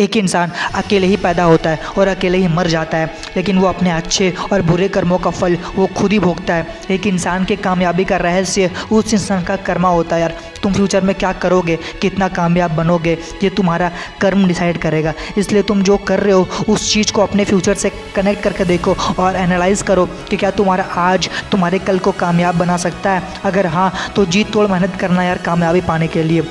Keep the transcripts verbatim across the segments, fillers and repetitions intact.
एक इंसान अकेले ही पैदा होता है और अकेले ही मर जाता है, लेकिन वो अपने अच्छे और बुरे कर्मों का फल वो खुद ही भोगता है। एक इंसान के कामयाबी का रहस्य उस इंसान का कर्मा होता है। यार तुम फ्यूचर में क्या करोगे, कितना कामयाब बनोगे, ये तुम्हारा कर्म डिसाइड करेगा। इसलिए तुम जो कर रहे हो उस चीज़ को अपने फ्यूचर से कनेक्ट करके देखो और एनालाइज़ करो कि क्या तुम्हारा आज तुम्हारे कल को कामयाब बना सकता है। अगर हाँ तो जीत तोड़ मेहनत करना यार कामयाबी पाने के लिए।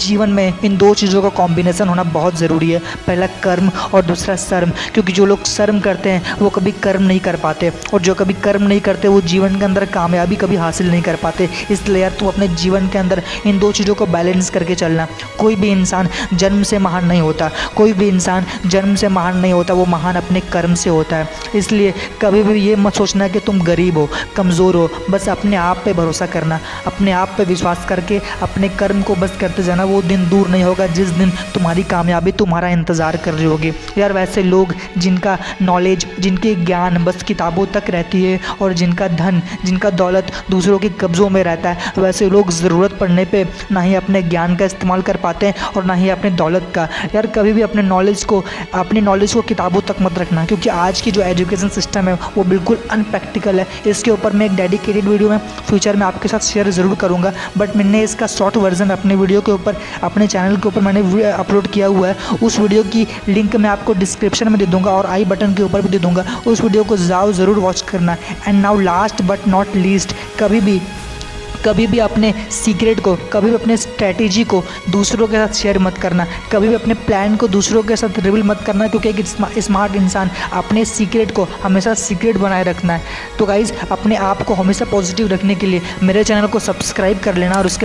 जीवन में इन दो चीज़ों का कॉम्बिनेशन होना बहुत ज़रूरी है, पहला कर्म और दूसरा शर्म, क्योंकि जो लोग शर्म करते हैं वो कभी कर्म नहीं कर पाते, और जो कभी कर्म नहीं करते वो जीवन के अंदर कामयाबी कभी हासिल नहीं कर पाते। इसलिए यार तुम अपने जीवन के अंदर इन दो चीज़ों को बैलेंस करके चलना। कोई भी इंसान जन्म से महान नहीं होता, कोई भी इंसान जन्म से महान नहीं होता, वो महान अपने कर्म से होता है। इसलिए कभी भी ये मत सोचना कि तुम गरीब हो, कमज़ोर हो, बस अपने आप पर भरोसा करना, अपने आप पर विश्वास करके अपने कर्म को बस करते जाना। वो दिन दूर नहीं होगा जिस दिन तुम्हारी कामयाबी तुम्हारा इंतज़ार कर रही होगी। यार वैसे लोग जिनका नॉलेज, जिनके ज्ञान बस किताबों तक रहती है और जिनका धन, जिनका दौलत दूसरों के कब्ज़ों में रहता है, वैसे लोग ज़रूरत पड़ने पे ना ही अपने ज्ञान का इस्तेमाल कर पाते हैं और ना ही अपने दौलत का। यार कभी भी अपने नॉलेज को अपने नॉलेज को किताबों तक मत रखना, क्योंकि आज की जो एजुकेशन सिस्टम है वो बिल्कुल अनप्रैक्टिकल है। इसके ऊपर मैं एक डेडिकेटेड वीडियो में फ्यूचर में आपके साथ शेयर ज़रूर करूँगा, बट मैंने इसका शॉर्ट वर्जन अपने वीडियो के ऊपर अपने चैनल के ऊपर मैंने अपलोड किया हुआ है। उस वीडियो की लिंक मैं आपको डिस्क्रिप्शन में दे दूंगा और आई बटन के ऊपर भी दे दूंगा। उस वीडियो को जाओ ज़रूर वॉच करना। And now last but not least, कभी भी कभी भी अपने सीक्रेट को, कभी भी अपने स्ट्रैटेजी को दूसरों के साथ शेयर मत करना, कभी भी अपने प्लान को दूसरों के साथ रिवील मत करना, क्योंकि एक स्मार्ट इंसान अपने सीक्रेट को हमेशा सीक्रेट बनाए रखना है। तो गाइज़ अपने आप को हमेशा पॉजिटिव रखने के लिए मेरे चैनल को सब्सक्राइब कर लेना और उसके